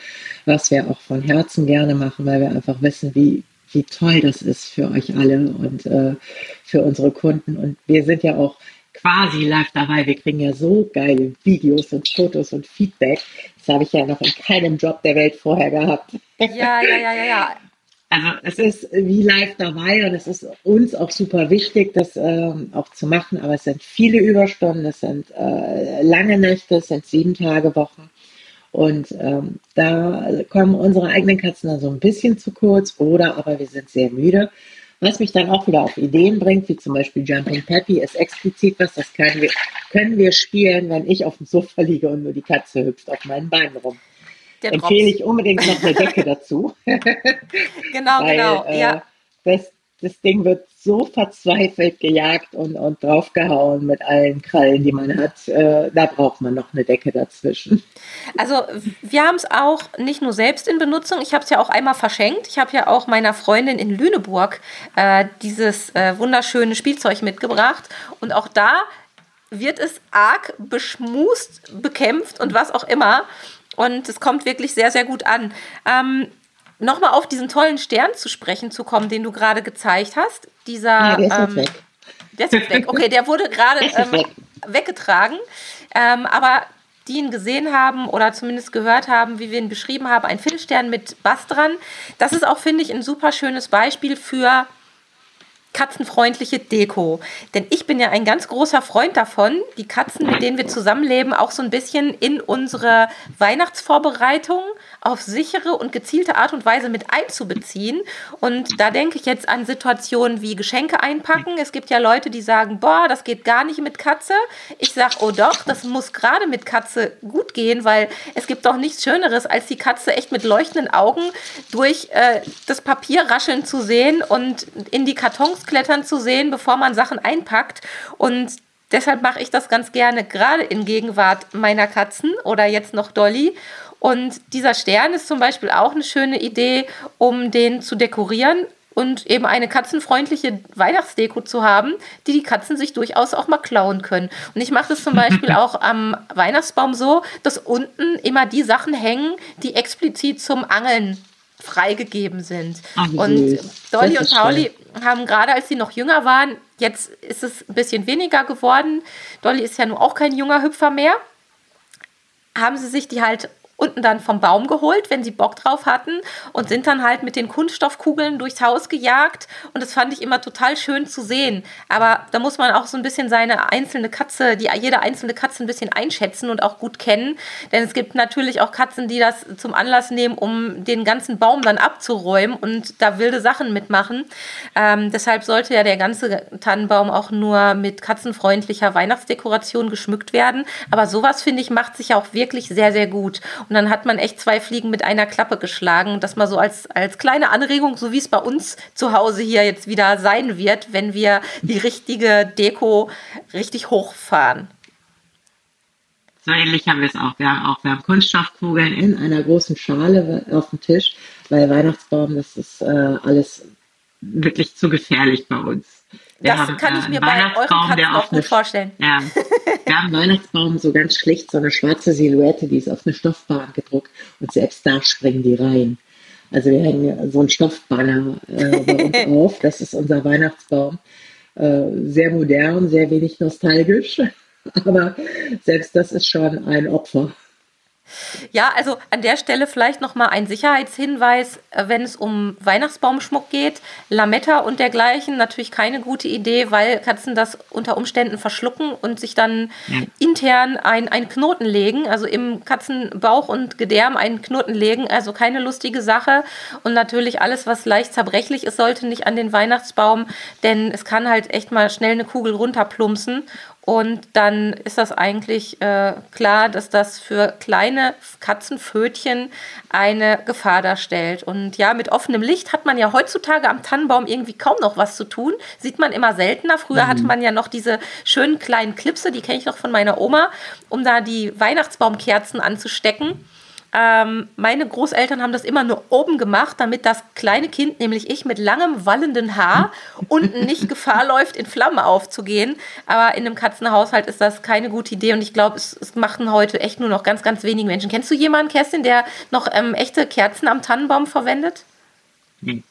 was wir auch von Herzen gerne machen, weil wir einfach wissen, wie wie toll das ist für euch alle und äh, für unsere Kunden. Und wir sind ja auch quasi live dabei. Wir kriegen ja so geile Videos und Fotos und Feedback. Das habe ich ja noch in keinem Job der Welt vorher gehabt. Ja, ja, ja, ja, ja. Also es ist wie live dabei und es ist uns auch super wichtig, das ähm, auch zu machen. Aber es sind viele Überstunden, es sind äh, lange Nächte, es sind sieben Tage Wochen. Und ähm, da kommen unsere eigenen Katzen dann so ein bisschen zu kurz oder aber wir sind sehr müde. Was mich dann auch wieder auf Ideen bringt, wie zum Beispiel Jumping Peppy, ist explizit was, das können wir, können wir spielen, wenn ich auf dem Sofa liege und nur die Katze hüpft auf meinen Beinen rum. Der Empfehle Drops. Ich unbedingt noch eine Decke dazu. Genau, weil, genau. Äh, ja. das, das Ding wird so verzweifelt gejagt und, und draufgehauen mit allen Krallen, die man hat. Äh, da braucht man noch eine Decke dazwischen. Also wir haben es auch nicht nur selbst in Benutzung, ich habe es ja auch einmal verschenkt. Ich habe ja auch meiner Freundin in Lüneburg äh, dieses äh, wunderschöne Spielzeug mitgebracht. Und auch da wird es arg beschmust, bekämpft und was auch immer. Und es kommt wirklich sehr, sehr gut an. Ähm, Nochmal auf diesen tollen Stern zu sprechen zu kommen, den du gerade gezeigt hast. Dieser, ja, der ist jetzt ähm, weg. Der ist jetzt weg. Okay, der wurde gerade ähm, weg. weggetragen. Ähm, aber die ihn gesehen haben oder zumindest gehört haben, wie wir ihn beschrieben haben, ein Filzstern mit Bass dran. Das ist auch, finde ich, ein super schönes Beispiel für katzenfreundliche Deko. Denn ich bin ja ein ganz großer Freund davon, die Katzen, mit denen wir zusammenleben, auch so ein bisschen in unsere Weihnachtsvorbereitung auf sichere und gezielte Art und Weise mit einzubeziehen. Und da denke ich jetzt an Situationen wie Geschenke einpacken. Es gibt ja Leute, die sagen, boah, das geht gar nicht mit Katze. Ich sage, oh doch, das muss gerade mit Katze gut gehen, weil es gibt doch nichts Schöneres, als die Katze echt mit leuchtenden Augen durch äh, das Papier rascheln zu sehen und in die Kartons klettern zu sehen, bevor man Sachen einpackt. Und deshalb mache ich das ganz gerne, gerade in Gegenwart meiner Katzen oder jetzt noch Dolly. Und dieser Stern ist zum Beispiel auch eine schöne Idee, um den zu dekorieren und eben eine katzenfreundliche Weihnachtsdeko zu haben, die die Katzen sich durchaus auch mal klauen können. Und ich mache das zum Beispiel auch am Weihnachtsbaum so, dass unten immer die Sachen hängen, die explizit zum Angeln freigegeben sind. Ach, und Dolly und Pauli haben gerade, als sie noch jünger waren, jetzt ist es ein bisschen weniger geworden, Dolly ist ja nun auch kein junger Hüpfer mehr, haben sie sich die halt unten dann vom Baum geholt, wenn sie Bock drauf hatten und sind dann halt mit den Kunststoffkugeln durchs Haus gejagt und das fand ich immer total schön zu sehen. Aber da muss man auch so ein bisschen seine einzelne Katze, die jede einzelne Katze ein bisschen einschätzen und auch gut kennen, denn es gibt natürlich auch Katzen, die das zum Anlass nehmen, um den ganzen Baum dann abzuräumen und da wilde Sachen mitmachen. Ähm, deshalb sollte ja der ganze Tannenbaum auch nur mit katzenfreundlicher Weihnachtsdekoration geschmückt werden, aber sowas, finde ich, macht sich auch wirklich sehr, sehr gut. Und dann hat man echt zwei Fliegen mit einer Klappe geschlagen. Das mal so als, als kleine Anregung, so wie es bei uns zu Hause hier jetzt wieder sein wird, wenn wir die richtige Deko richtig hochfahren. So ähnlich haben wir es auch. Wir haben auch wir haben Kunststoffkugeln in einer großen Schale auf dem Tisch, weil Weihnachtsbaum, das ist äh, alles wirklich zu gefährlich bei uns. Wir das haben, kann ich äh, mir bei euren Katzen auch gut vorstellen. Ja. Wir haben einen Weihnachtsbaum, so ganz schlicht, so eine schwarze Silhouette, die ist auf eine Stoffbahn gedruckt und selbst da springen die rein. Also wir hängen so einen Stoffbanner äh, bei uns auf, das ist unser Weihnachtsbaum. Äh, sehr modern, sehr wenig nostalgisch, aber selbst das ist schon ein Opfer. Ja, also an der Stelle vielleicht nochmal ein Sicherheitshinweis, wenn es um Weihnachtsbaumschmuck geht. Lametta und dergleichen, natürlich keine gute Idee, weil Katzen das unter Umständen verschlucken und sich dann intern einen Knoten legen, also im Katzenbauch und Gedärm einen Knoten legen, also keine lustige Sache. Und natürlich alles, was leicht zerbrechlich ist, sollte nicht an den Weihnachtsbaum, denn es kann halt echt mal schnell eine Kugel runterplumpsen. Und dann ist das eigentlich äh, klar, dass das für kleine Katzenpfötchen eine Gefahr darstellt. Und ja, mit offenem Licht hat man ja heutzutage am Tannenbaum irgendwie kaum noch was zu tun. Sieht man immer seltener. Früher mhm. hatte man ja noch diese schönen kleinen Klipse, die kenne ich noch von meiner Oma, um da die Weihnachtsbaumkerzen anzustecken. Ähm, meine Großeltern haben das immer nur oben gemacht, damit das kleine Kind, nämlich ich, mit langem, wallenden Haar unten nicht Gefahr läuft, in Flammen aufzugehen. Aber in einem Katzenhaushalt ist das keine gute Idee. Und ich glaube, es, es machen heute echt nur noch ganz, ganz wenige Menschen. Kennst du jemanden, Kerstin, der noch ähm, echte Kerzen am Tannenbaum verwendet? Nee.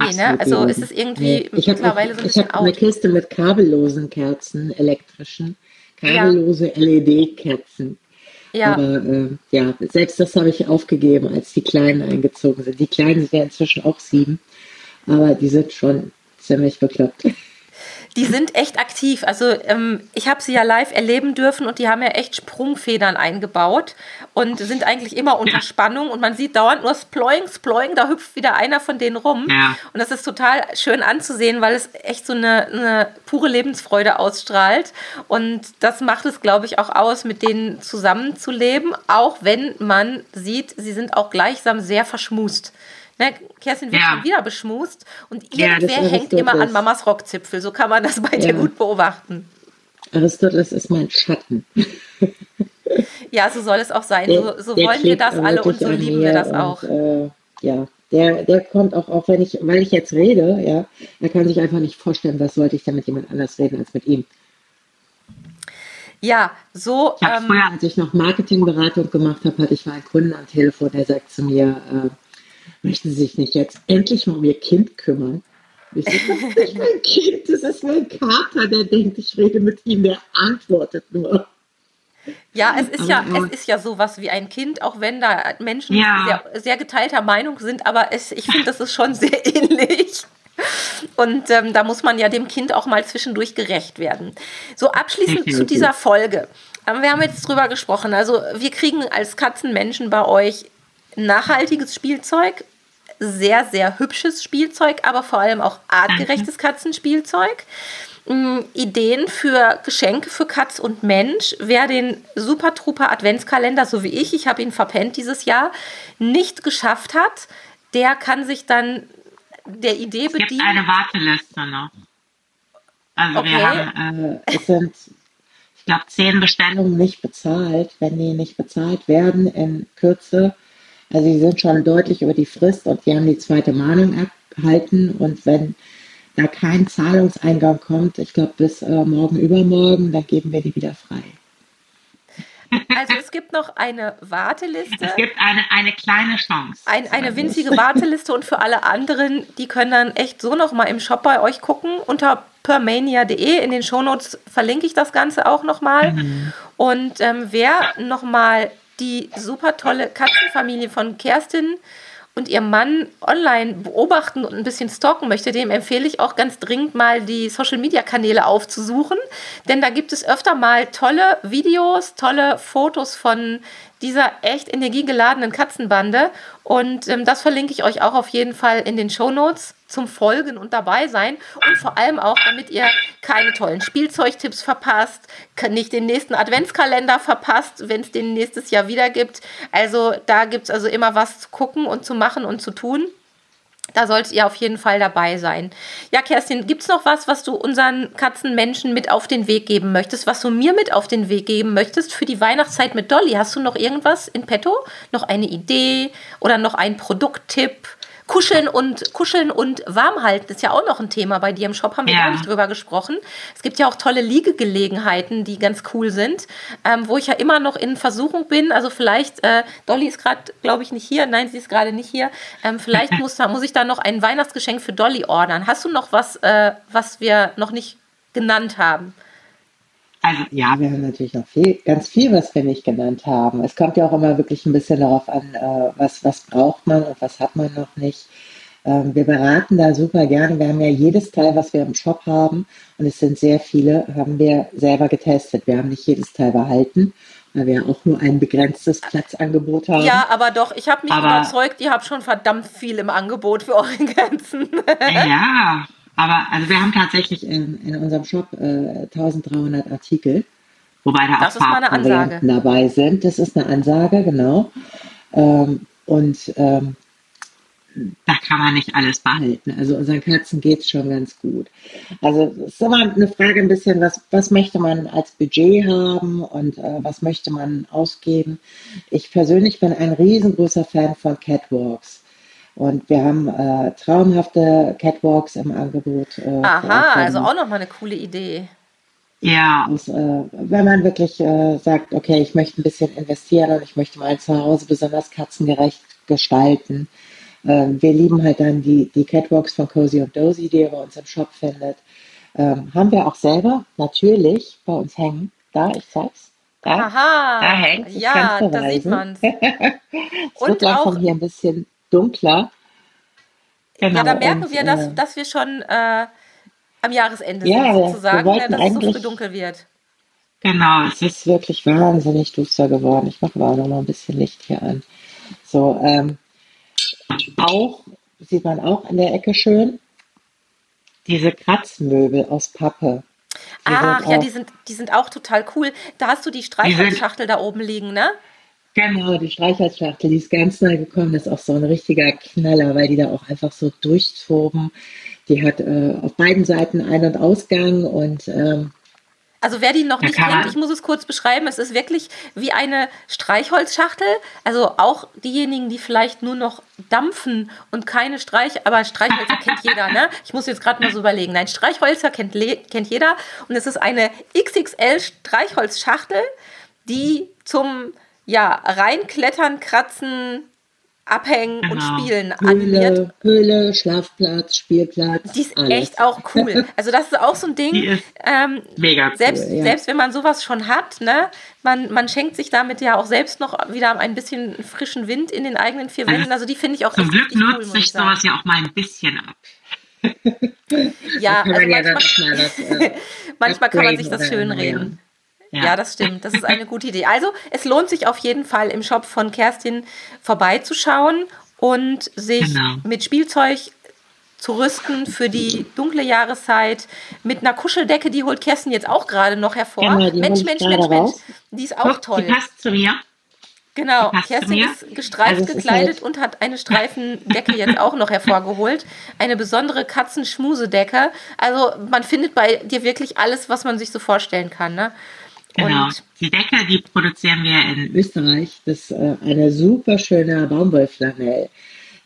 Nee, ne? Also ist es irgendwie nee. mittlerweile auch, so ein bisschen out. Ich habe eine Kiste mit kabellosen Kerzen, elektrischen, kabellose ja. L E D-Kerzen. Ja. Aber äh, ja, selbst das habe ich aufgegeben, als die Kleinen eingezogen sind. Die Kleinen sind ja inzwischen auch sieben, aber die sind schon ziemlich bekloppt. Die sind echt aktiv. Also ähm, ich habe sie ja live erleben dürfen und die haben ja echt Sprungfedern eingebaut und sind eigentlich immer unter ja. Spannung und man sieht dauernd nur Sploing, Sploing, da hüpft wieder einer von denen rum. Ja. Und das ist total schön anzusehen, weil es echt so eine, eine pure Lebensfreude ausstrahlt und das macht es, glaube ich, auch aus, mit denen zusammenzuleben, auch wenn man sieht, sie sind auch gleichsam sehr verschmust. Ne, Kerstin wird ja. schon wieder beschmust und irgendwer ja, hängt immer an Mamas Rockzipfel. So kann man das bei ja. dir gut beobachten. Aristoteles ist mein Schatten. Ja, so soll es auch sein. Der, so so wollen wir das alle und so lieben wir das auch. Und, äh, ja, der, der kommt auch, auch wenn ich, weil ich jetzt rede, ja, er kann sich einfach nicht vorstellen, was sollte ich denn mit jemand anders reden als mit ihm. Ja, so. Ich ähm, vorher, als ich noch Marketingberatung gemacht habe, hatte ich mal einen Kunden am Telefon, der sagt zu mir, äh, möchten Sie sich nicht jetzt endlich mal um Ihr Kind kümmern? Ich sage, das ist nicht mein Kind, das ist mein Kater, der denkt, ich rede mit ihm, der antwortet nur. Ja, es ist ja, es ist ja sowas wie ein Kind, auch wenn da Menschen ja. sehr, sehr geteilter Meinung sind, aber es, ich finde, das ist schon sehr ähnlich. Und ähm, da muss man ja dem Kind auch mal zwischendurch gerecht werden. So abschließend zu dieser Folge. Wir haben jetzt drüber gesprochen, also wir kriegen als Katzenmenschen bei euch nachhaltiges Spielzeug, sehr, sehr hübsches Spielzeug, aber vor allem auch artgerechtes Katzenspielzeug. Ähm, Ideen für Geschenke für Katz und Mensch. Wer den Super-Trooper Adventskalender, so wie ich, ich habe ihn verpennt dieses Jahr, nicht geschafft hat, der kann sich dann der Idee bedienen. Es gibt eine Warteliste noch. Also okay. wir haben, äh, es sind, ich glaube, zehn Bestellungen nicht bezahlt. Wenn die nicht bezahlt werden in Kürze, also die sind schon deutlich über die Frist und die haben die zweite Mahnung erhalten. Und wenn da kein Zahlungseingang kommt, ich glaube bis äh, morgen, übermorgen, dann geben wir die wieder frei. Also es gibt noch eine Warteliste. Es gibt eine, eine kleine Chance. Ein, eine winzige Warteliste und für alle anderen, die können dann echt so nochmal im Shop bei euch gucken. Unter permania punkt de in den Shownotes verlinke ich das Ganze auch nochmal. Mhm. Und ähm, wer nochmal die super tolle Katzenfamilie von Kerstin und ihr Mann online beobachten und ein bisschen stalken möchte, dem empfehle ich auch ganz dringend mal die Social-Media-Kanäle aufzusuchen, denn da gibt es öfter mal tolle Videos, tolle Fotos von dieser echt energiegeladenen Katzenbande und ähm, das verlinke ich euch auch auf jeden Fall in den Shownotes zum Folgen und dabei sein und vor allem auch, damit ihr keine tollen Spielzeugtipps verpasst, nicht den nächsten Adventskalender verpasst, wenn es den nächstes Jahr wieder gibt. Also da gibt es also immer was zu gucken und zu machen und zu tun. Da solltet ihr auf jeden Fall dabei sein. Ja, Kerstin, gibt es noch was, was du unseren Katzenmenschen mit auf den Weg geben möchtest, was du mir mit auf den Weg geben möchtest für die Weihnachtszeit mit Dolly? Hast du noch irgendwas in petto? Noch eine Idee oder noch einen Produkttipp? Kuscheln und, kuscheln und warm halten ist ja auch noch ein Thema bei dir im Shop, haben wir ja. gar nicht drüber gesprochen. Es gibt ja auch tolle Liegegelegenheiten, die ganz cool sind, ähm, wo ich ja immer noch in Versuchung bin. Also vielleicht, äh, Dolly ist gerade, glaube ich, nicht hier. Nein, sie ist gerade nicht hier. Ähm, vielleicht muss, muss ich da noch ein Weihnachtsgeschenk für Dolly ordern. Hast du noch was, äh, was wir noch nicht genannt haben? Also ja, wir haben natürlich noch viel, ganz viel, was wir nicht genannt haben. Es kommt ja auch immer wirklich ein bisschen darauf an, was, was braucht man und was hat man noch nicht. Wir beraten da super gerne. Wir haben ja jedes Teil, was wir im Shop haben, und es sind sehr viele, haben wir selber getestet. Wir haben nicht jedes Teil behalten, weil wir ja auch nur ein begrenztes Platzangebot haben. Ja, aber doch, ich habe mich aber überzeugt, ihr habt schon verdammt viel im Angebot für eure Grenzen. Ja, Aber also wir haben tatsächlich in, in unserem Shop äh, dreizehnhundert Artikel, wobei da das auch Farbvarianten dabei sind. Das ist eine Ansage, genau. Ähm, und ähm, da kann man nicht alles behalten. Also unseren Katzen geht es schon ganz gut. Also es ist immer eine Frage ein bisschen, was, was möchte man als Budget haben und äh, was möchte man ausgeben. Ich persönlich bin ein riesengroßer Fan von Catwalks. Und wir haben äh, traumhafte Catwalks im Angebot. Äh, Aha, also auch nochmal eine coole Idee. Ja. Und, äh, wenn man wirklich äh, sagt, okay, ich möchte ein bisschen investieren und ich möchte mein Zuhause besonders katzengerecht gestalten. Äh, wir lieben halt dann die, die Catwalks von Cozy und Dozy, die ihr bei uns im Shop findet. Äh, haben wir auch selber natürlich bei uns hängen. Da, ich zeig's. Da, aha, da hängt es. Ja, da sieht man's. Es wird langsam hier ein bisschen dunkler. Genau. Ja, da merken und, wir, dass, äh, dass wir schon äh, am Jahresende ja, sind, sozusagen, wir ja, dass es so früh dunkel wird. Genau, es ist wirklich wahnsinnig duster geworden. Ich mache mal noch mal ein bisschen Licht hier an. So, ähm, auch, sieht man auch in der Ecke schön, diese Kratzmöbel aus Pappe. Die Ach ja, auch, die, sind, die sind auch total cool. Da hast du die Streichholzschachtel da oben liegen, ne? Genau, die Streichholzschachtel, die ist ganz neu gekommen, das ist auch so ein richtiger Knaller, weil die da auch einfach so durchzogen. Die hat äh, auf beiden Seiten Ein- und Ausgang und ähm, also wer die noch nicht kennt, ich muss es kurz beschreiben, es ist wirklich wie eine Streichholzschachtel, also auch diejenigen, die vielleicht nur noch dampfen und keine Streich, aber Streichhölzer kennt jeder, ne? Ich muss jetzt gerade mal so überlegen, nein, Streichhölzer kennt, le- kennt jeder und es ist eine X X L Streichholzschachtel, die zum ja, reinklettern, kratzen, abhängen genau. und spielen. Höhle, animiert. Höhle, Schlafplatz, Spielplatz. Die ist alles. Echt auch cool. Also das ist auch so ein Ding. Die ist ähm, mega cool, selbst, ja. selbst wenn man sowas schon hat, ne, man, man schenkt sich damit ja auch selbst noch wieder ein bisschen frischen Wind in den eigenen vier Wänden. Also die finde ich auch richtig cool. Zum Glück nutzt sich sowas ja auch mal ein bisschen ab. Ja, also man ja manchmal, das, äh, manchmal kann man sich das schönreden. Ja. ja, das stimmt. Das ist eine gute Idee. Also es lohnt sich auf jeden Fall, im Shop von Kerstin vorbeizuschauen und sich genau. mit Spielzeug zu rüsten für die dunkle Jahreszeit. Mit einer Kuscheldecke, die holt Kerstin jetzt auch gerade noch hervor. Genau, Mensch, Mensch, Mensch, Mensch. Die ist auch Guck, toll. Die passt zu mir. Genau, Kerstin ist gestreift also gekleidet ist und hat eine Streifendecke jetzt auch noch hervorgeholt. Eine besondere Katzenschmusedecke. Also man findet bei dir wirklich alles, was man sich so vorstellen kann, ne? Genau, und die Decke, die produzieren wir in Österreich. Das ist äh, eine super schöne Baumwollflanell.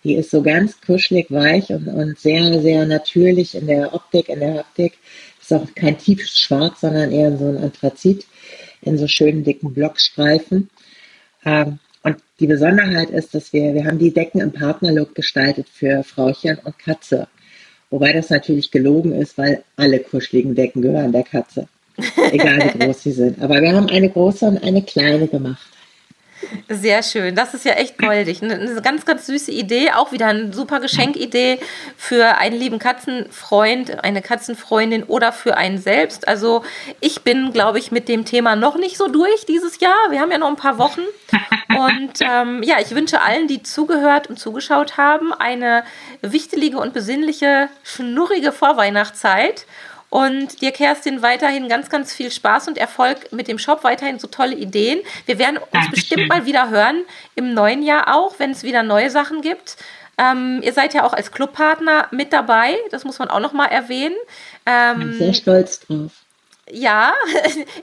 Die ist so ganz kuschelig weich und, und sehr, sehr natürlich in der Optik, in der Haptik. Ist auch kein tiefes Schwarz, sondern eher so ein Anthrazit in so schönen dicken Blockstreifen. Ähm, und die Besonderheit ist, dass wir, wir haben die Decken im Partnerlook gestaltet für Frauchen und Katze. Wobei das natürlich gelogen ist, weil alle kuscheligen Decken gehören der Katze. Egal wie groß sie sind. Aber wir haben eine große und eine kleine gemacht. Sehr schön. Das ist ja echt goldig. Eine ganz, ganz süße Idee. Auch wieder eine super Geschenkidee für einen lieben Katzenfreund, eine Katzenfreundin oder für einen selbst. Also ich bin, glaube ich, mit dem Thema noch nicht so durch dieses Jahr. Wir haben ja noch ein paar Wochen. Und ähm, ja, ich wünsche allen, die zugehört und zugeschaut haben, eine wichtige und besinnliche, schnurrige Vorweihnachtszeit. Und dir, Kerstin, weiterhin ganz, ganz viel Spaß und Erfolg mit dem Shop, weiterhin so tolle Ideen. Wir werden uns Dankeschön. Bestimmt mal wieder hören, im neuen Jahr auch, wenn es wieder neue Sachen gibt. Ähm, ihr seid ja auch als Clubpartner mit dabei, das muss man auch nochmal erwähnen. Ähm, ich bin sehr stolz drauf. Ja,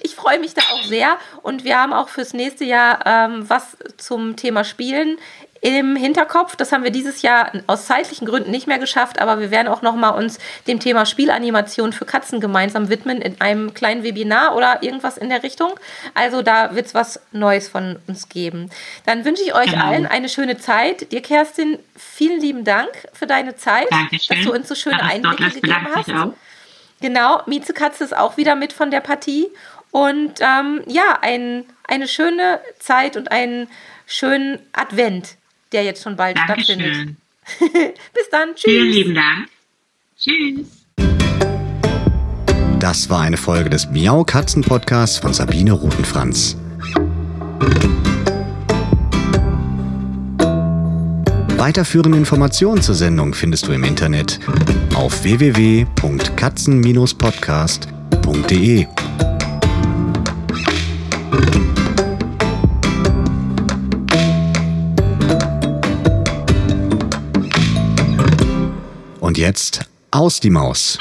ich freue mich da auch sehr. Und wir haben auch fürs nächste Jahr ähm, was zum Thema Spielen im Hinterkopf. Das haben wir dieses Jahr aus zeitlichen Gründen nicht mehr geschafft, aber wir werden auch nochmal uns dem Thema Spielanimation für Katzen gemeinsam widmen in einem kleinen Webinar oder irgendwas in der Richtung. Also da wird es was Neues von uns geben. Dann wünsche ich euch genau. allen eine schöne Zeit. Dir, Kerstin, vielen lieben Dank für deine Zeit, Dankeschön. Dass du uns so schöne Einblicke gegeben hast. Auch. Genau, Mieze Katze ist auch wieder mit von der Partie. Und ähm, ja, ein, eine schöne Zeit und einen schönen Advent, der jetzt schon bald Dankeschön. Stattfindet. Bis dann, tschüss. Vielen lieben Dank. Tschüss. Das war eine Folge des Miau Katzen-Podcasts von Sabine Rutenfranz. Weiterführende Informationen zur Sendung findest du im Internet auf w w w punkt katzen podcast punkt de. Und jetzt aus die Maus.